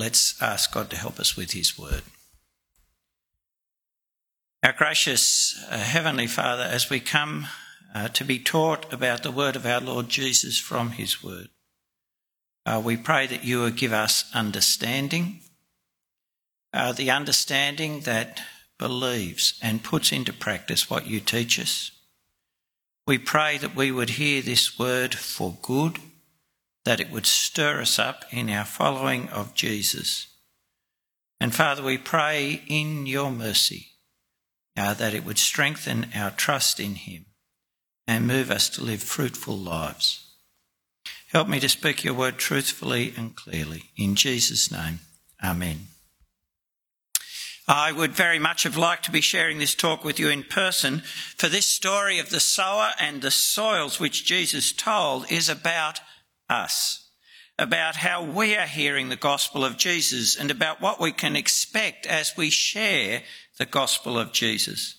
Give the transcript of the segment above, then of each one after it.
let's ask God to help us with his word. Our gracious Heavenly Father, as we come to be taught about the word of our Lord Jesus from his word, we pray that you will give us understanding, the understanding that believes and puts into practice what you teach us. We pray that we would hear this word for good, that it would stir us up in our following of Jesus. And Father, we pray in your mercy that it would strengthen our trust in him and move us to live fruitful lives. Help me to speak your word truthfully and clearly. In Jesus' name, amen. I would very much have liked to be sharing this talk with you in person, for this story of the sower and the soils which Jesus told is about us, about how we are hearing the gospel of Jesus and about what we can expect as we share the gospel of Jesus.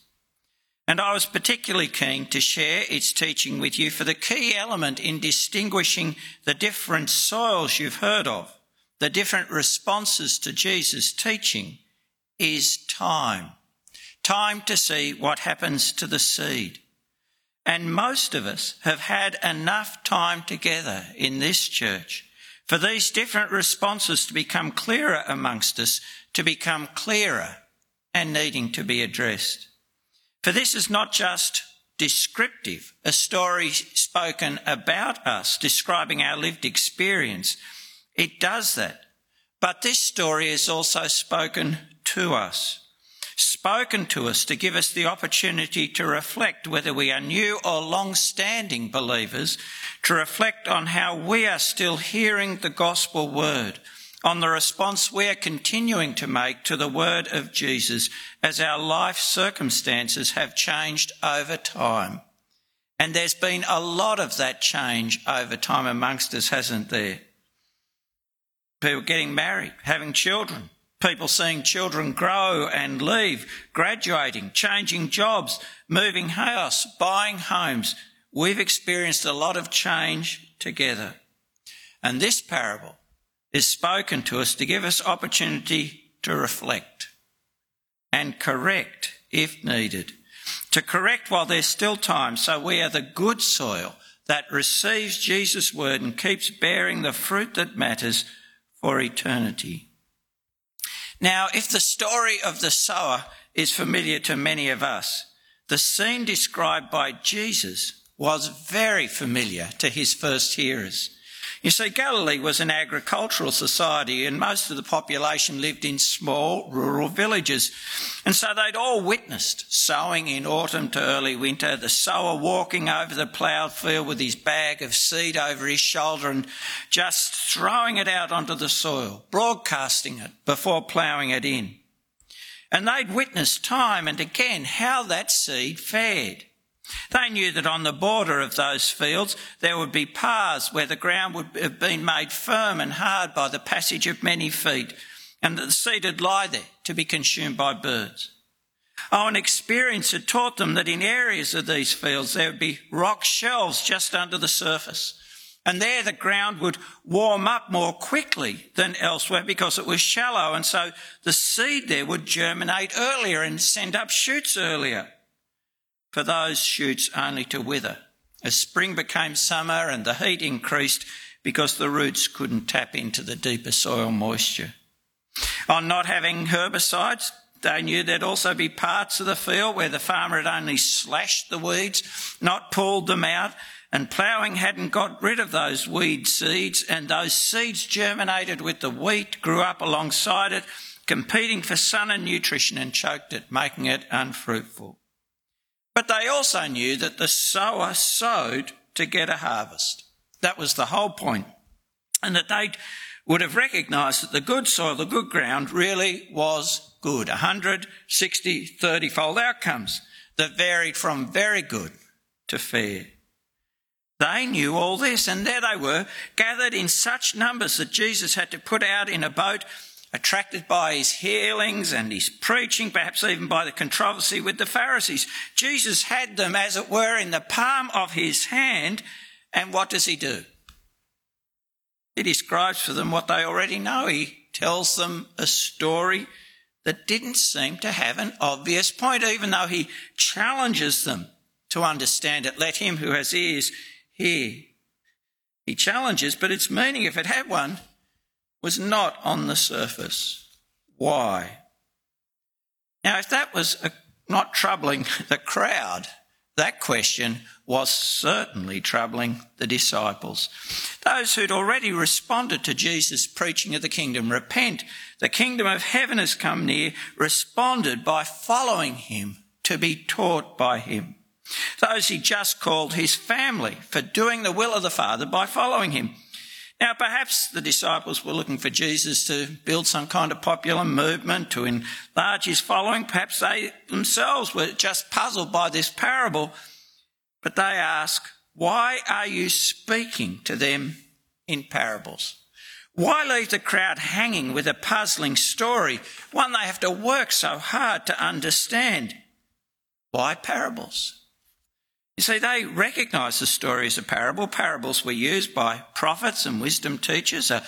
And I was particularly keen to share its teaching with you for the key element in distinguishing the different soils you've heard of, the different responses to Jesus' teaching, is time. Time to see what happens to the seed. And most of us have had enough time together in this church for these different responses to become clearer amongst us, to become clearer and needing to be addressed. For this is not just descriptive, a story spoken about us, describing our lived experience. It does that. But this story is also spoken to us to give us the opportunity to reflect, whether we are new or long-standing believers, to reflect on how we are still hearing the gospel word, on the response we are continuing to make to the word of Jesus as our life circumstances have changed over time. And there's been a lot of that change over time amongst us, hasn't there? People getting married, having children, people seeing children grow and leave, graduating, changing jobs, moving house, buying homes. We've experienced a lot of change together. And this parable is spoken to us to give us opportunity to reflect and correct if needed. To correct while there's still time, so we are the good soil that receives Jesus' word and keeps bearing the fruit that matters for eternity. Now, if the story of the sower is familiar to many of us, the scene described by Jesus was very familiar to his first hearers. You see, Galilee was an agricultural society and most of the population lived in small rural villages. And so they'd all witnessed sowing in autumn to early winter, the sower walking over the ploughed field with his bag of seed over his shoulder and just throwing it out onto the soil, broadcasting it before ploughing it in. And they'd witnessed time and again how that seed fared. They knew that on the border of those fields there would be paths where the ground would have been made firm and hard by the passage of many feet, and that the seed would lie there to be consumed by birds. Oh, and experience had taught them that in areas of these fields there would be rock shelves just under the surface, and there the ground would warm up more quickly than elsewhere because it was shallow, and so the seed there would germinate earlier and send up shoots earlier, for those shoots only to wither as spring became summer and the heat increased because the roots couldn't tap into the deeper soil moisture. On not having herbicides, they knew there'd also be parts of the field where the farmer had only slashed the weeds, not pulled them out, and ploughing hadn't got rid of those weed seeds, and those seeds germinated with the wheat, grew up alongside it, competing for sun and nutrition, and choked it, making it unfruitful. But they also knew that the sower sowed to get a harvest. That was the whole point. And that they would have recognised that the good soil, the good ground, really was good. 160, 30-fold outcomes that varied from very good to fair. They knew all this, and there they were, gathered in such numbers that Jesus had to put out in a boat, attracted by his healings and his preaching, perhaps even by the controversy with the Pharisees. Jesus had them, as it were, in the palm of his hand, and what does he do? He describes for them what they already know. He tells them a story that didn't seem to have an obvious point, even though he challenges them to understand it. Let him who has ears hear. He challenges, but its meaning, if it had one, was not on the surface. Why? Now, if that was not troubling the crowd, that question was certainly troubling the disciples. Those who'd already responded to Jesus' preaching of the kingdom, repent, the kingdom of heaven has come near, responded by following him, to be taught by him. Those he just called his family for doing the will of the Father by following him. Now, perhaps the disciples were looking for Jesus to build some kind of popular movement, to enlarge his following. Perhaps they themselves were just puzzled by this parable. But they ask, why are you speaking to them in parables? Why leave the crowd hanging with a puzzling story, one they have to work so hard to understand? Why parables? You see, they recognise the story as a parable. Parables were used by prophets and wisdom teachers. A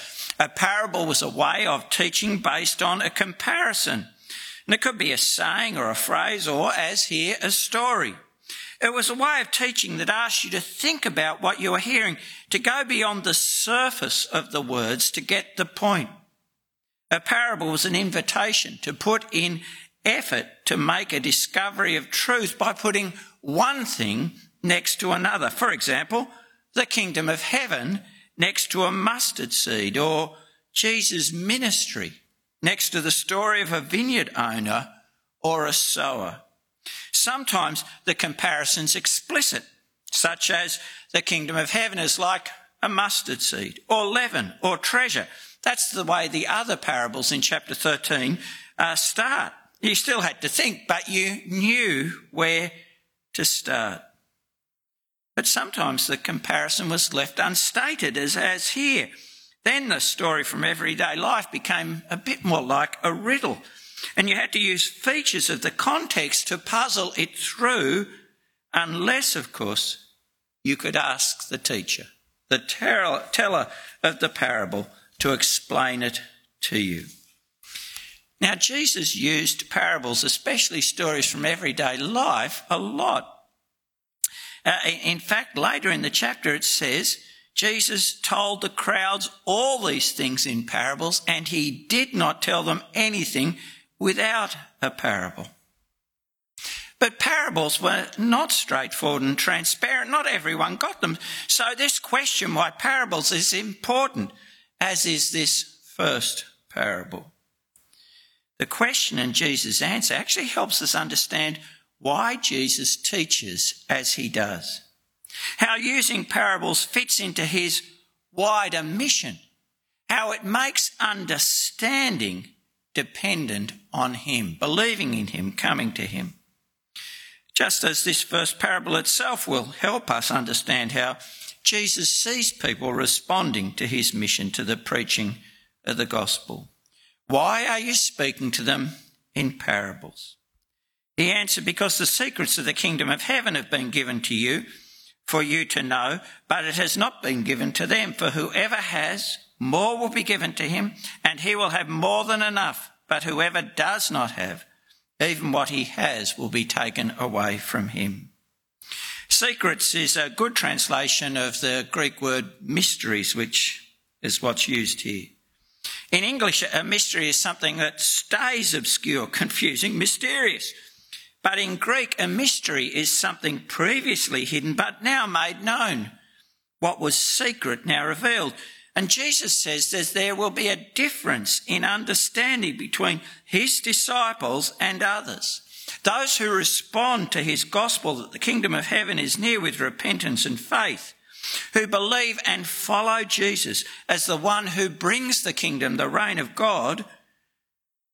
parable was a way of teaching based on a comparison. And it could be a saying or a phrase or, as here, a story. It was a way of teaching that asked you to think about what you were hearing, to go beyond the surface of the words to get the point. A parable was an invitation to put in effort to make a discovery of truth by putting one thing next to another. For example, the kingdom of heaven next to a mustard seed, or Jesus' ministry next to the story of a vineyard owner or a sower. Sometimes the comparison's explicit, such as the kingdom of heaven is like a mustard seed or leaven or treasure. That's the way the other parables in chapter 13 start. You still had to think, but you knew where to start. But sometimes the comparison was left unstated, as here. Then the story from everyday life became a bit more like a riddle, and you had to use features of the context to puzzle it through, unless, of course, you could ask the teacher, the teller of the parable, to explain it to you. Now, Jesus used parables, especially stories from everyday life, a lot. In fact, later in the chapter it says, Jesus told the crowds all these things in parables, and he did not tell them anything without a parable. But parables were not straightforward and transparent. Not everyone got them. So this question why parables is important, as is this first parable. The question and Jesus' answer actually helps us understand why Jesus teaches as he does, how using parables fits into his wider mission, how it makes understanding dependent on him, believing in him, coming to him. Just as this first parable itself will help us understand how Jesus sees people responding to his mission, to the preaching of the gospel. Why are you speaking to them in parables? He answered, because the secrets of the kingdom of heaven have been given to you for you to know, but it has not been given to them. For whoever has, more will be given to him, and he will have more than enough. But whoever does not have, even what he has will be taken away from him. Secrets is a good translation of the Greek word mysteries, which is what's used here. In English, a mystery is something that stays obscure, confusing, mysterious. But in Greek, a mystery is something previously hidden but now made known. What was secret now revealed. And Jesus says that there will be a difference in understanding between his disciples and others. Those who respond to his gospel that the kingdom of heaven is near with repentance and faith, who believe and follow Jesus as the one who brings the kingdom, the reign of God,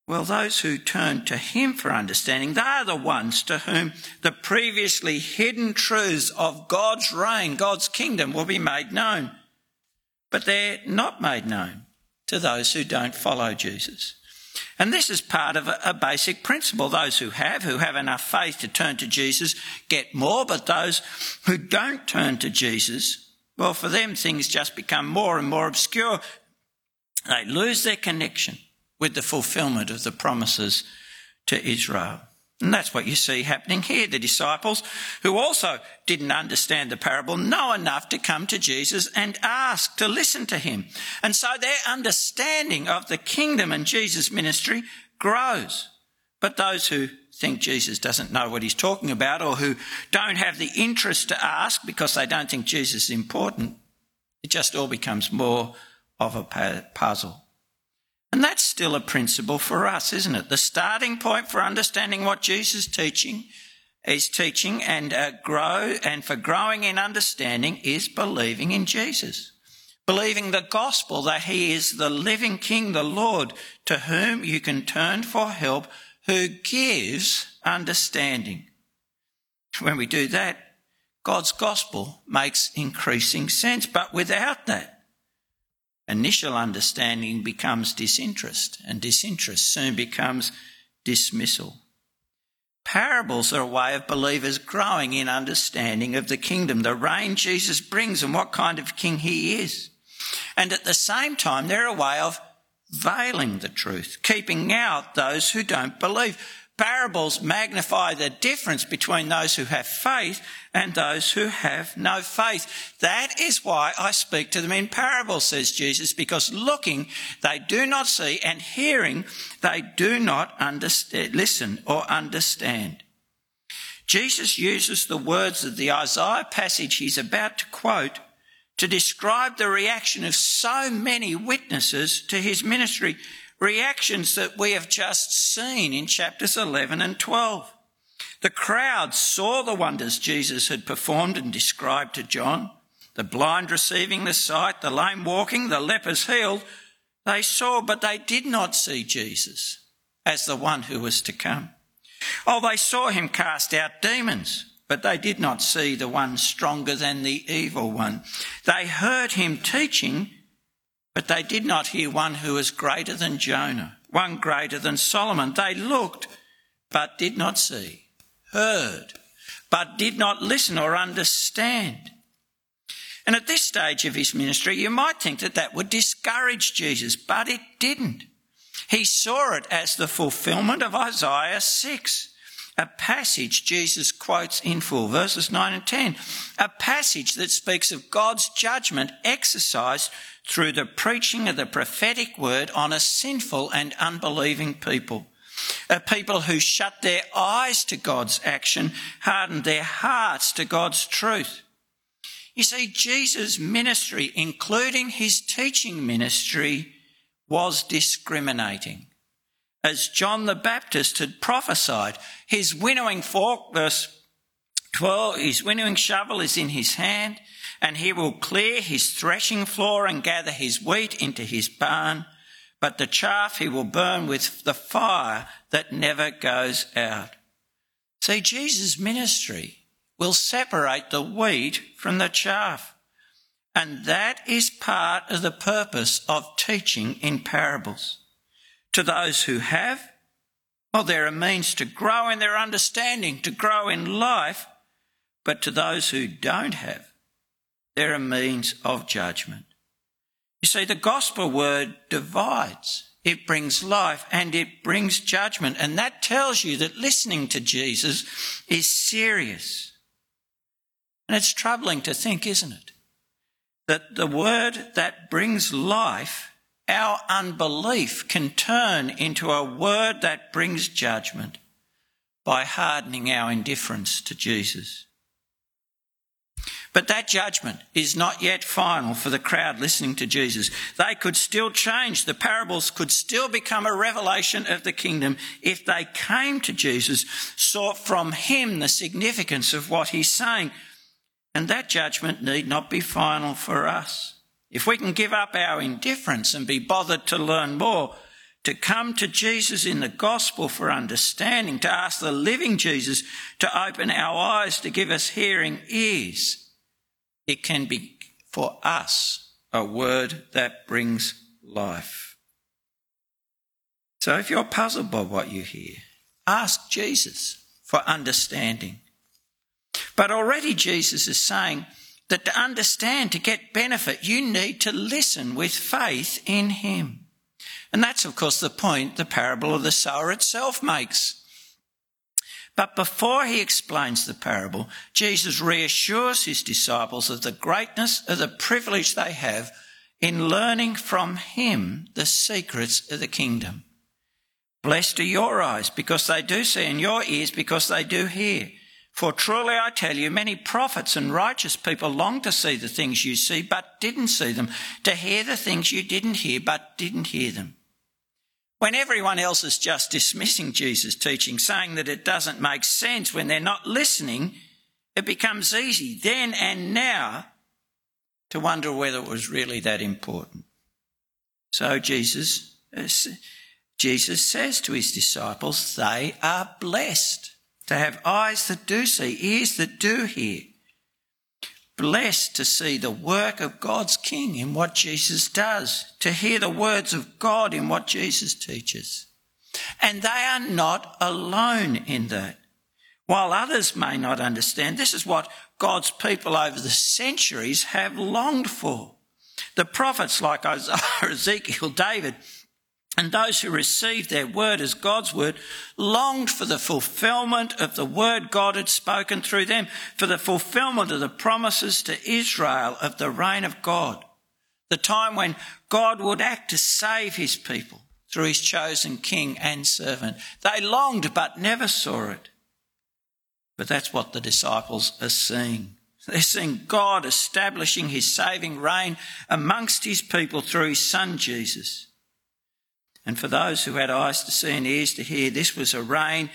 well, those who turn to him for understanding, they are the ones to whom the previously hidden truths of God's reign, God's kingdom, will be made known. But they're not made known to those who don't follow Jesus. And this is part of a basic principle. Those who have enough faith to turn to Jesus get more, but those who don't turn to Jesus, well, for them things just become more and more obscure They lose their connection with the fulfilment of the promises to Israel. And that's what you see happening here. The disciples, who also didn't understand the parable, know enough to come to Jesus and ask to listen to him. And so their understanding of the kingdom and Jesus' ministry grows. But those who think Jesus doesn't know what he's talking about, or who don't have the interest to ask because they don't think Jesus is important, it just all becomes more of a puzzle. And that's still a principle for us, isn't it? The starting point for understanding what Jesus is teaching and grow, and for growing in understanding, is believing in Jesus. Believing the gospel, that he is the living King, the Lord, to whom you can turn for help, who gives understanding. When we do that, God's gospel makes increasing sense. But without that, initial understanding becomes disinterest, and disinterest soon becomes dismissal. Parables are a way of believers growing in understanding of the kingdom, the reign Jesus brings, and what kind of king he is. And at the same time, they're a way of veiling the truth, keeping out those who don't believe. Parables magnify the difference between those who have faith and those who have no faith. That is why I speak to them in parables, says Jesus, because looking they do not see, and hearing they do not listen or understand. Jesus uses the words of the Isaiah passage he's about to quote to describe the reaction of so many witnesses to his ministry. Reactions that we have just seen in chapters 11 and 12. The crowd saw the wonders Jesus had performed and described to John. The blind receiving the sight, the lame walking, the lepers healed. They saw, but they did not see Jesus as the one who was to come. Oh, they saw him cast out demons, but they did not see the one stronger than the evil one. They heard him teaching, but they did not hear one who was greater than Jonah, one greater than Solomon. They looked, but did not see, heard, but did not listen or understand. And at this stage of his ministry, you might think that that would discourage Jesus, but it didn't. He saw it as the fulfilment of Isaiah 6, a passage Jesus quotes in full, verses 9 and 10, a passage that speaks of God's judgment exercised through the preaching of the prophetic word on a sinful and unbelieving people, a people who shut their eyes to God's action, hardened their hearts to God's truth. You see, Jesus' ministry, including his teaching ministry, was discriminating. As John the Baptist had prophesied, his winnowing fork, verse 12, his winnowing shovel is in his hand, and he will clear his threshing floor and gather his wheat into his barn, but the chaff he will burn with the fire that never goes out. See, Jesus' ministry will separate the wheat from the chaff, and that is part of the purpose of teaching in parables. To those who have, well, they're a means to grow in their understanding, to grow in life, but to those who don't have, they're a means of judgment. You see, the gospel word divides. It brings life and it brings judgment. And that tells you that listening to Jesus is serious. And it's troubling to think, isn't it, that the word that brings life, our unbelief, can turn into a word that brings judgment by hardening our indifference to Jesus. But that judgment is not yet final for the crowd listening to Jesus. They could still change. The parables could still become a revelation of the kingdom if they came to Jesus, saw from him the significance of what he's saying. And that judgment need not be final for us. If we can give up our indifference and be bothered to learn more, to come to Jesus in the gospel for understanding, to ask the living Jesus to open our eyes, to give us hearing ears, it can be for us a word that brings life. So if you're puzzled by what you hear, ask Jesus for understanding. But already Jesus is saying that to understand, to get benefit, you need to listen with faith in him. And that's, of course, the point the parable of the sower itself makes. But before he explains the parable, Jesus reassures his disciples of the greatness of the privilege they have in learning from him the secrets of the kingdom. Blessed are your eyes because they do see, and your ears because they do hear. For truly I tell you, many prophets and righteous people longed to see the things you see but didn't see them, to hear the things you didn't hear but didn't hear them. When everyone else is just dismissing Jesus' teaching, saying that it doesn't make sense, when they're not listening, it becomes easy then and now to wonder whether it was really that important. So Jesus says to his disciples, they are blessed to have eyes that do see, ears that do hear. Blessed to see the work of God's King in what Jesus does, to hear the words of God in what Jesus teaches. And they are not alone in that. While others may not understand, this is what God's people over the centuries have longed for. The prophets like Isaiah, Ezekiel, David, and those who received their word as God's word longed for the fulfilment of the word God had spoken through them, for the fulfilment of the promises to Israel of the reign of God, the time when God would act to save his people through his chosen king and servant. They longed but never saw it. But that's what the disciples are seeing. They're seeing God establishing his saving reign amongst his people through his son Jesus. And for those who had eyes to see and ears to hear, this was a reign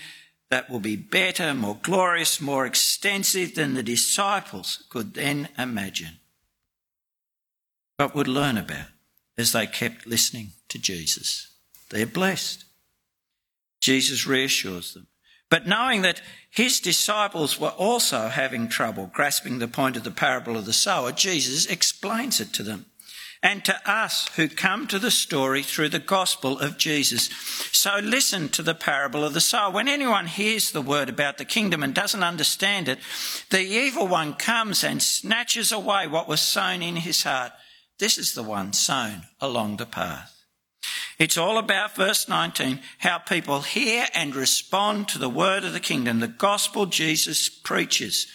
that will be better, more glorious, more extensive than the disciples could then imagine, but would learn about as they kept listening to Jesus. They're blessed. Jesus reassures them. But knowing that his disciples were also having trouble grasping the point of the parable of the sower, Jesus explains it to them. And to us who come to the story through the gospel of Jesus. So listen to the parable of the sower. When anyone hears the word about the kingdom and doesn't understand it, the evil one comes and snatches away what was sown in his heart. This is the one sown along the path. It's all about, verse 19, how people hear and respond to the word of the kingdom, the gospel Jesus preaches,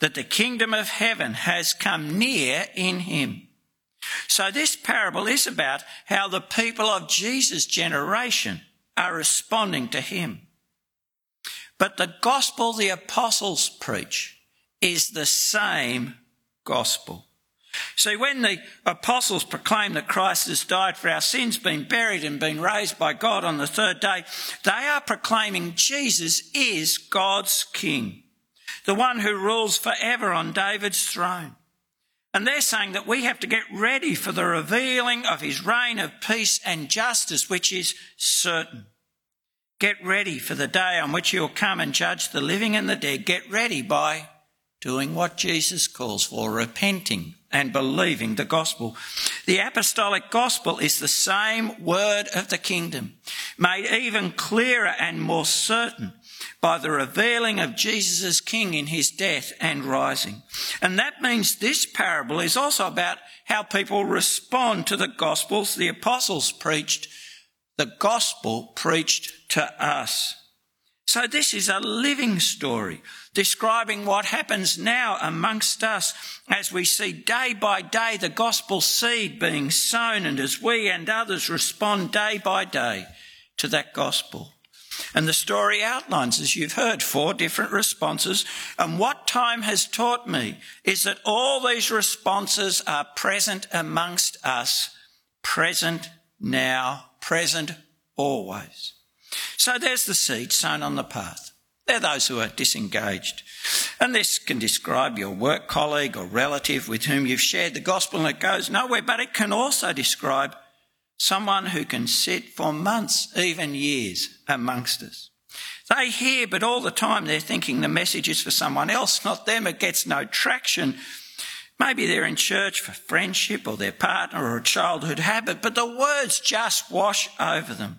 that the kingdom of heaven has come near in him. So this parable is about how the people of Jesus' generation are responding to him. But the gospel the apostles preach is the same gospel. See, when the apostles proclaim that Christ has died for our sins, been buried and been raised by God on the third day, they are proclaiming Jesus is God's King, the one who rules forever on David's throne. And they're saying that we have to get ready for the revealing of his reign of peace and justice, which is certain. Get ready for the day on which he'll come and judge the living and the dead. Get ready by doing what Jesus calls for, repenting and believing the gospel. The apostolic gospel is the same word of the kingdom, made even clearer and more certain by the revealing of Jesus as King in his death and rising. And that means this parable is also about how people respond to the gospels the apostles preached, the gospel preached to us. So this is a living story describing what happens now amongst us as we see day by day the gospel seed being sown and as we and others respond day by day to that gospel. And the story outlines, as you've heard, 4 different responses. And what time has taught me is that all these responses are present amongst us, present now, present always. So there's the seed sown on the path. They're those who are disengaged. And this can describe your work colleague or relative with whom you've shared the gospel and it goes nowhere, but it can also describe someone who can sit for months, even years, amongst us. They hear, but all the time they're thinking the message is for someone else, not them. It gets no traction. Maybe they're in church for friendship or their partner or a childhood habit, but the words just wash over them.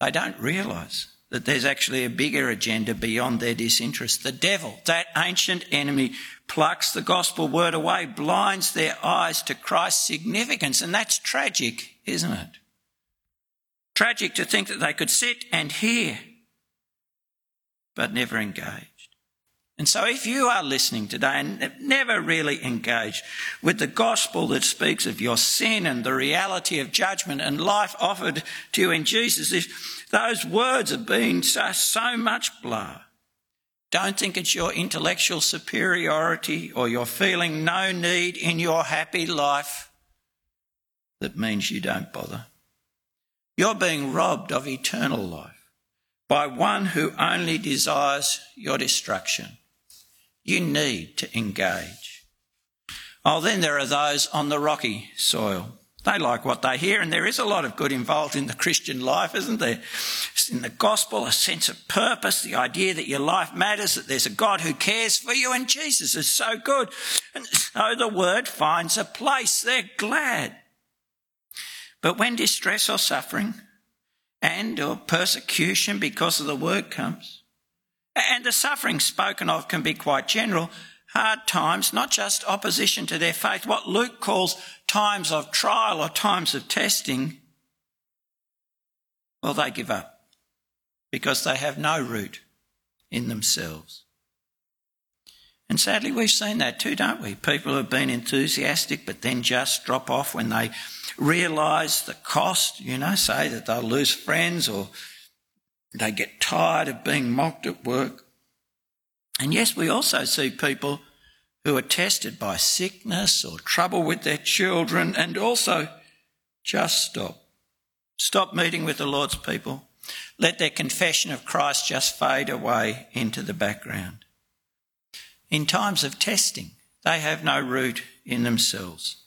They don't realise that there's actually a bigger agenda beyond their disinterest. The devil, that ancient enemy, plucks the gospel word away, blinds their eyes to Christ's significance, and that's tragic, isn't it? Tragic to think that they could sit and hear but never engaged. And so if you are listening today and never really engaged with the gospel that speaks of your sin and the reality of judgment and life offered to you in Jesus, if those words have been so much blah, don't think it's your intellectual superiority or your feeling no need in your happy life that means you don't bother. You're being robbed of eternal life by one who only desires your destruction. You need to engage. Oh, then there are those on the rocky soil. They like what they hear, and there is a lot of good involved in the Christian life, isn't there? In the gospel, a sense of purpose, the idea that your life matters, that there's a God who cares for you, and Jesus is so good. And so the word finds a place. They're glad. But when distress or suffering and or persecution because of the word comes, and the suffering spoken of can be quite general, hard times, not just opposition to their faith, what Luke calls times of trial or times of testing, well, they give up because they have no root in themselves. And sadly, we've seen that too, don't we? People have been enthusiastic but then just drop off when they realise the cost, say that they'll lose friends or they get tired of being mocked at work. And yes, we also see people who are tested by sickness or trouble with their children and also just stop. Stop meeting with the Lord's people. Let their confession of Christ just fade away into the background. In times of testing, they have no root in themselves,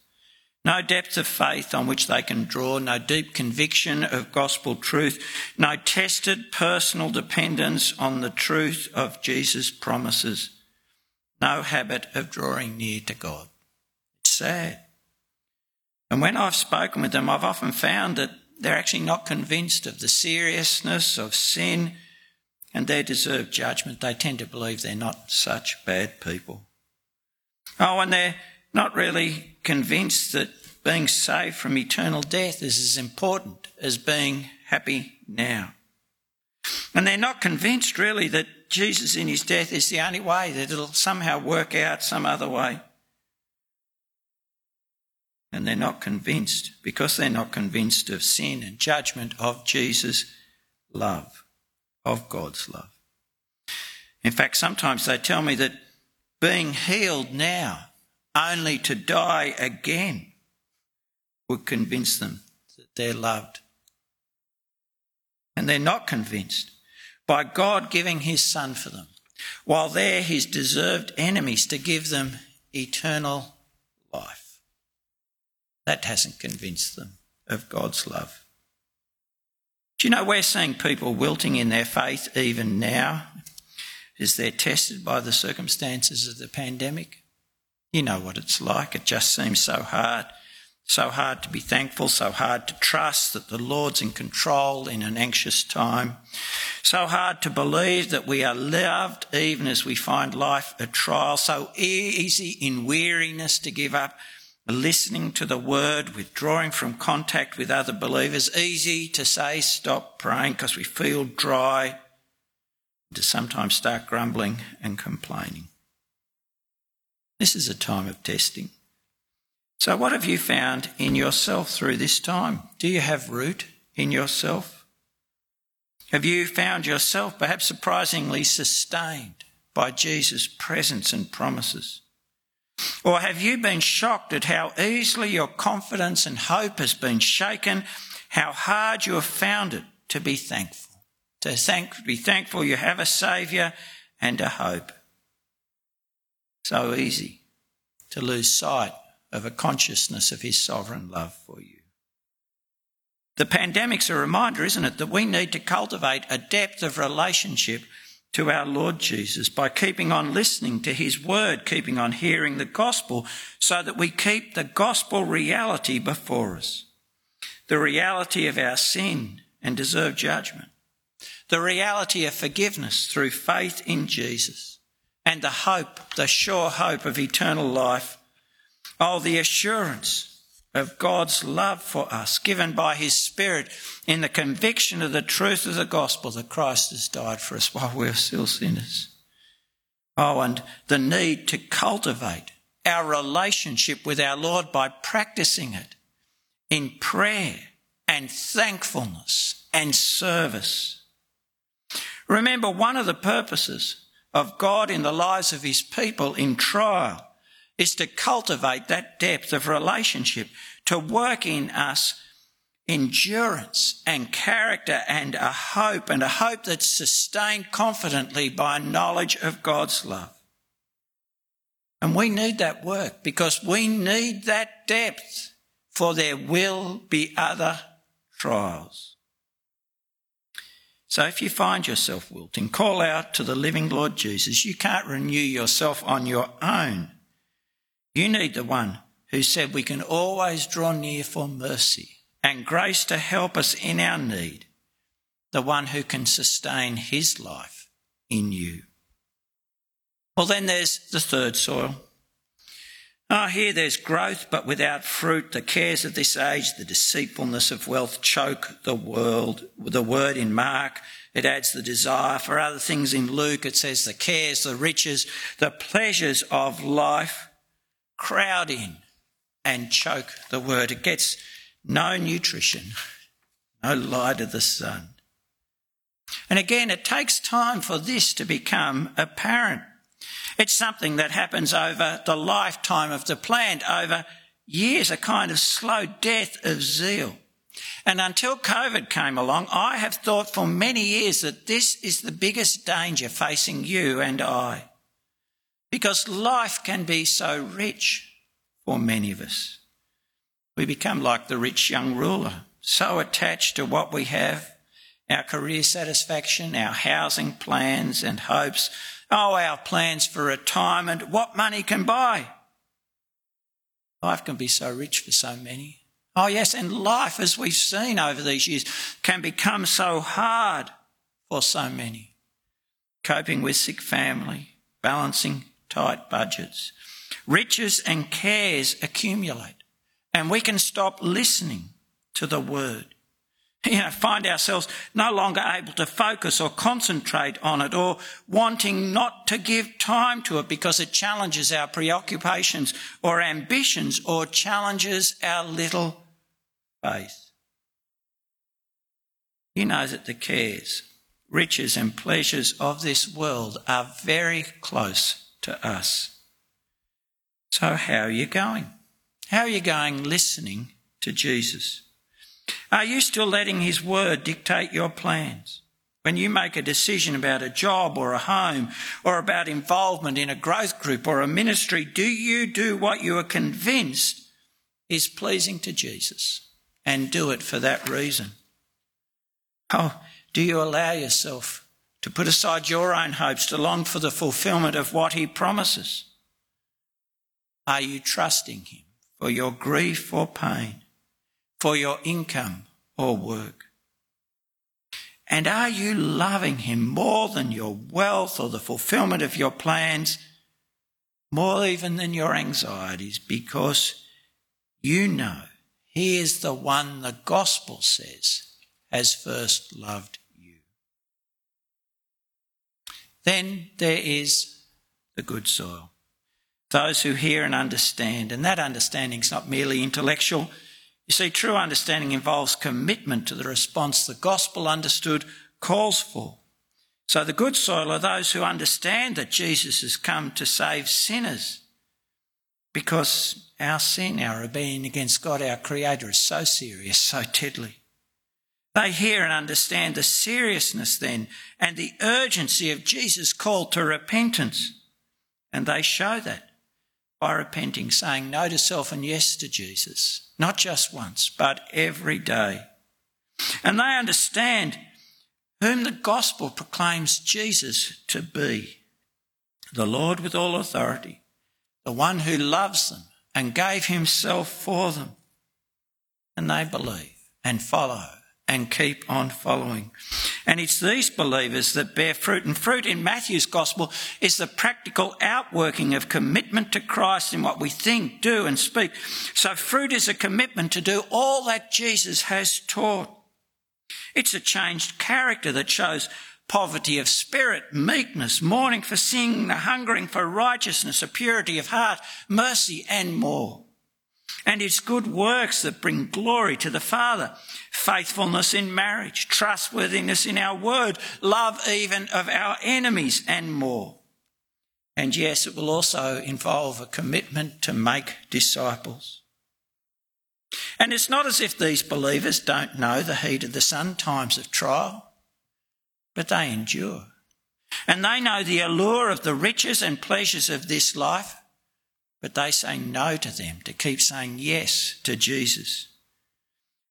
no depth of faith on which they can draw, no deep conviction of gospel truth, no tested personal dependence on the truth of Jesus' promises, no habit of drawing near to God. It's sad. And when I've spoken with them, I've often found that they're actually not convinced of the seriousness of sin and their deserved judgment. They tend to believe they're not such bad people. Oh, and they're not really convinced that being saved from eternal death is as important as being happy now. And they're not convinced really that Jesus in his death is the only way, that it'll somehow work out some other way. And they're not convinced because they're not convinced of sin and judgment, of Jesus' love, of God's love. In fact, sometimes they tell me that being healed now only to die again would convince them that they're loved. And they're not convinced by God giving his Son for them, while they're his deserved enemies, to give them eternal life. That hasn't convinced them of God's love. Do you know, we're seeing people wilting in their faith even now as they're tested by the circumstances of the pandemic. You know what it's like. It just seems so hard to be thankful, so hard to trust that the Lord's in control in an anxious time, so hard to believe that we are loved even as we find life a trial, so easy in weariness to give up listening to the word, withdrawing from contact with other believers, easy to say stop praying because we feel dry, to sometimes start grumbling and complaining. This is a time of testing. So what have you found in yourself through this time? Do you have root in yourself? Have you found yourself perhaps surprisingly sustained by Jesus' presence and promises? Or have you been shocked at how easily your confidence and hope has been shaken, how hard you have found it to be thankful, be thankful you have a Saviour and a hope? So easy to lose sight of a consciousness of his sovereign love for you. The pandemic's a reminder, isn't it, that we need to cultivate a depth of relationship to our Lord Jesus by keeping on listening to his word, keeping on hearing the gospel, so that we keep the gospel reality before us, the reality of our sin and deserved judgment, the reality of forgiveness through faith in Jesus, and the hope, the sure hope of eternal life, the assurance of God's love for us, given by his Spirit in the conviction of the truth of the gospel that Christ has died for us while we're still sinners. And the need to cultivate our relationship with our Lord by practicing it in prayer and thankfulness and service. Remember, one of the purposes of God in the lives of his people in trial is to cultivate that depth of relationship, to work in us endurance and character and a hope that's sustained confidently by knowledge of God's love. And we need that work because we need that depth, for there will be other trials. So if you find yourself wilting, call out to the living Lord Jesus. You can't renew yourself on your own. You need the one who said we can always draw near for mercy and grace to help us in our need, the one who can sustain his life in you. Well, then there's the third soil. Here there's growth, but without fruit. The cares of this age, the deceitfulness of wealth choke the world. The word in Mark, it adds the desire for other things. In Luke, it says the cares, the riches, the pleasures of life crowd in and choke the word. It gets no nutrition, no light of the sun. And again, it takes time for this to become apparent. It's something that happens over the lifetime of the plant, over years, a kind of slow death of zeal. And until COVID came along, I have thought for many years that this is the biggest danger facing you and I, because life can be so rich for many of us. We become like the rich young ruler, so attached to what we have, our career satisfaction, our housing plans and hopes, our plans for retirement, what money can buy. Life can be so rich for so many. Yes, and life, as we've seen over these years, can become so hard for so many. Coping with sick family, balancing tight budgets. Riches and cares accumulate, and we can stop listening to the word. Find ourselves no longer able to focus or concentrate on it, or wanting not to give time to it because it challenges our preoccupations or ambitions or challenges our little faith. You know that the cares, riches and pleasures of this world are very close to us. So how are you going? How are you going listening to Jesus? Are you still letting his word dictate your plans? When you make a decision about a job or a home or about involvement in a growth group or a ministry, do you do what you are convinced is pleasing to Jesus and do it for that reason? Do you allow yourself to put aside your own hopes, to long for the fulfilment of what he promises? Are you trusting him for your grief or pain, for your income or work? And are you loving him more than your wealth or the fulfilment of your plans, more even than your anxieties, because you know he is the one the gospel says has first loved you? Then there is the good soil, those who hear and understand, and that understanding is not merely intellectual. You see, true understanding involves commitment to the response the gospel understood calls for. So the good soil are those who understand that Jesus has come to save sinners, because our sin, our rebellion against God, our Creator, is so serious, so deadly. They hear and understand the seriousness then and the urgency of Jesus' call to repentance, and they show that by repenting, saying no to self and yes to Jesus. Not just once, but every day. And they understand whom the gospel proclaims Jesus to be, the Lord with all authority, the one who loves them and gave himself for them. And they believe and follow and keep on following. And it's these believers that bear fruit. And fruit in Matthew's gospel is the practical outworking of commitment to Christ in what we think, do and speak. So fruit is a commitment to do all that Jesus has taught. It's a changed character that shows poverty of spirit, meekness, mourning for sin, a hungering for righteousness, a purity of heart, mercy and more. And it's good works that bring glory to the Father, faithfulness in marriage, trustworthiness in our word, love even of our enemies and more. And yes, it will also involve a commitment to make disciples. And it's not as if these believers don't know the heat of the sun, times of trial, but they endure. And they know the allure of the riches and pleasures of this life, but they say no to them to keep saying yes to Jesus.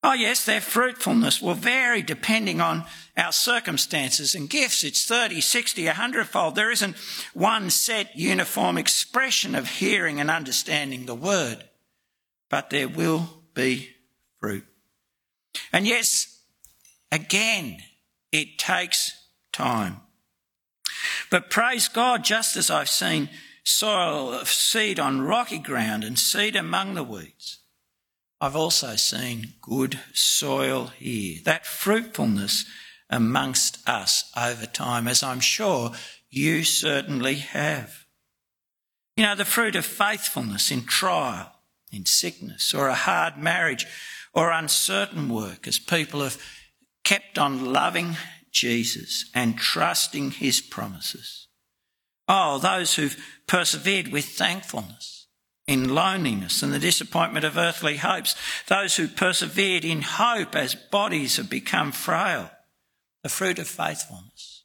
Oh yes, their fruitfulness will vary depending on our circumstances and gifts. It's 30, 60, 100-fold. There isn't one set uniform expression of hearing and understanding the word, but there will be fruit. And yes, again, it takes time. But praise God, just as I've seen soil of seed on rocky ground and seed among the weeds, I've also seen good soil here, that fruitfulness amongst us over time, as I'm sure you certainly have. You know, the fruit of faithfulness in trial, in sickness, or a hard marriage, or uncertain work, as people have kept on loving Jesus and trusting his promises. Oh, those who've persevered with thankfulness in loneliness and the disappointment of earthly hopes, those who persevered in hope as bodies have become frail, the fruit of faithfulness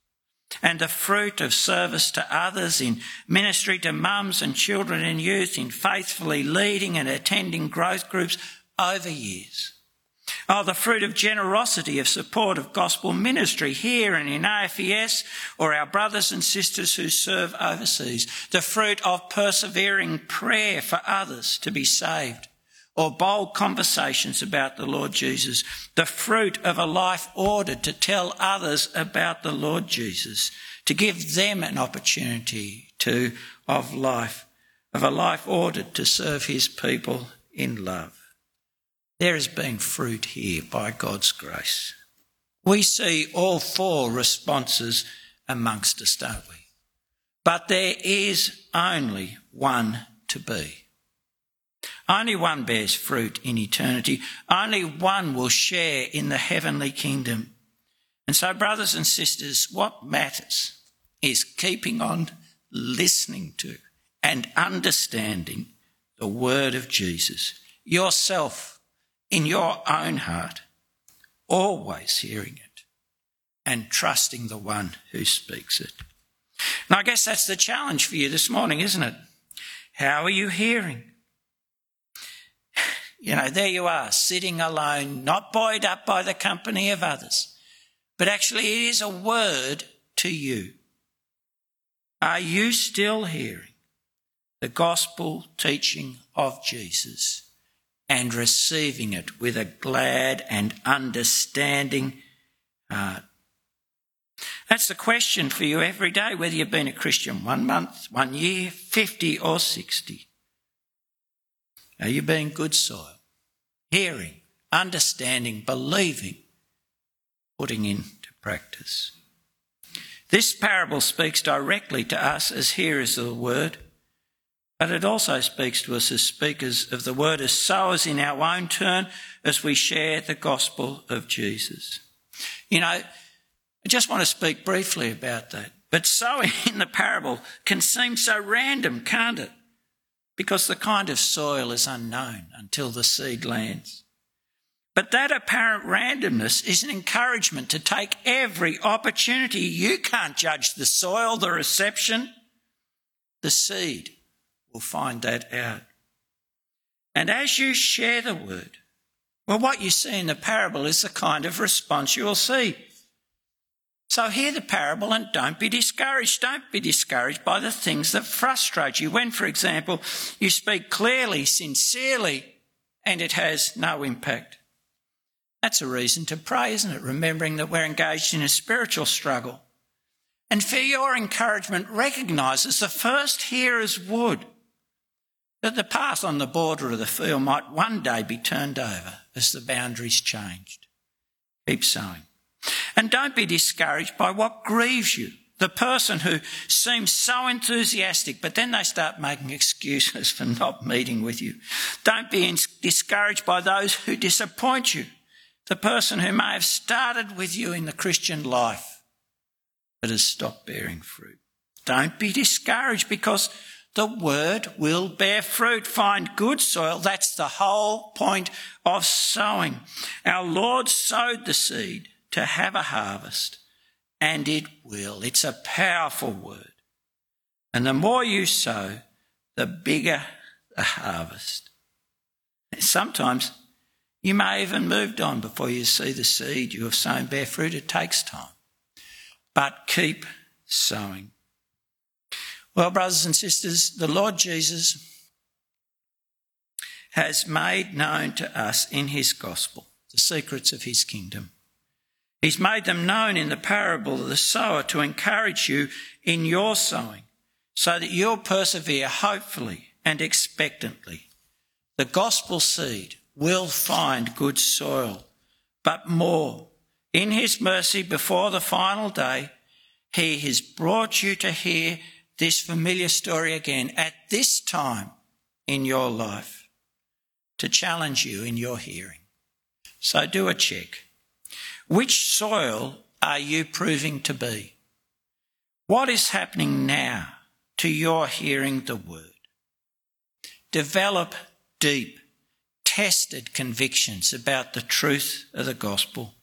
and the fruit of service to others in ministry to mums and children and youth, in faithfully leading and attending growth groups over years. Oh, the fruit of generosity, of support of gospel ministry here and in AFES or our brothers and sisters who serve overseas. The fruit of persevering prayer for others to be saved or bold conversations about the Lord Jesus. The fruit of a life ordered to tell others about the Lord Jesus, to give them an opportunity of a life ordered to serve his people in love. There has been fruit here by God's grace. We see all four responses amongst us, don't we? But there is only one to be. Only one bears fruit in eternity. Only one will share in the heavenly kingdom. And so, brothers and sisters, what matters is keeping on listening to and understanding the word of Jesus yourself, in your own heart, always hearing it and trusting the one who speaks it. And I guess that's the challenge for you this morning, isn't it? How are you hearing? You know, there you are, sitting alone, not buoyed up by the company of others, but actually it is a word to you. Are you still hearing the gospel teaching of Jesus and receiving it with a glad and understanding heart? That's the question for you every day, whether you've been a Christian 1 month, 1 year, 50 or 60. Are you being good soil? Hearing, understanding, believing, putting into practice. This parable speaks directly to us as hearers of the word, but it also speaks to us as speakers of the word, as sowers in our own turn, as we share the gospel of Jesus. You know, I just want to speak briefly about that. But sowing in the parable can seem so random, can't it? Because the kind of soil is unknown until the seed lands. But that apparent randomness is an encouragement to take every opportunity. You can't judge the soil, the reception, the seed. We'll find that out. And as you share the word, well, what you see in the parable is the kind of response you'll see. So hear the parable and don't be discouraged. Don't be discouraged by the things that frustrate you. When, for example, you speak clearly, sincerely, and it has no impact. That's a reason to pray, isn't it? Remembering that we're engaged in a spiritual struggle. And for your encouragement, recognise, as the first hearers would, that the path on the border of the field might one day be turned over as the boundaries changed. Keep sowing. And don't be discouraged by what grieves you. The person who seems so enthusiastic, but then they start making excuses for not meeting with you. Don't be discouraged by those who disappoint you. The person who may have started with you in the Christian life, but has stopped bearing fruit. Don't be discouraged, because the word will bear fruit. Find good soil. That's the whole point of sowing. Our Lord sowed the seed to have a harvest, and it will. It's a powerful word. And the more you sow, the bigger the harvest. Sometimes you may have even moved on before you see the seed you have sown bear fruit. It takes time. But keep sowing. Well, brothers and sisters, the Lord Jesus has made known to us in his gospel the secrets of his kingdom. He's made them known in the parable of the sower to encourage you in your sowing so that you'll persevere hopefully and expectantly. The gospel seed will find good soil, but more. In his mercy, before the final day, he has brought you to hear this familiar story again at this time in your life to challenge you in your hearing. So do a check. Which soil are you proving to be? What is happening now to your hearing the word? Develop deep, tested convictions about the truth of the gospel.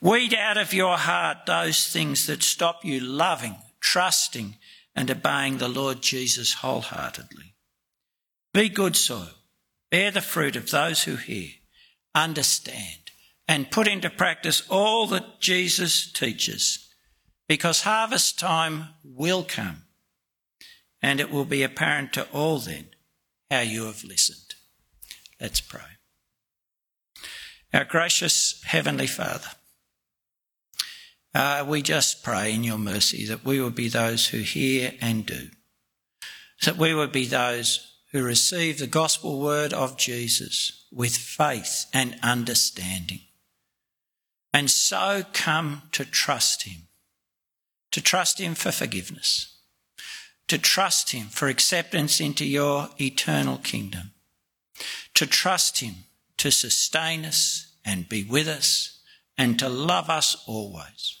Weed out of your heart those things that stop you loving, trusting and obeying the Lord Jesus wholeheartedly. Be good soil. Bear the fruit of those who hear, understand, and put into practice all that Jesus teaches, because harvest time will come, and it will be apparent to all then how you have listened. Let's pray. Our gracious Heavenly Father, we just pray in your mercy that we would be those who hear and do, that we would be those who receive the gospel word of Jesus with faith and understanding, and so come to trust him for forgiveness, to trust him for acceptance into your eternal kingdom, to trust him to sustain us and be with us and to love us always.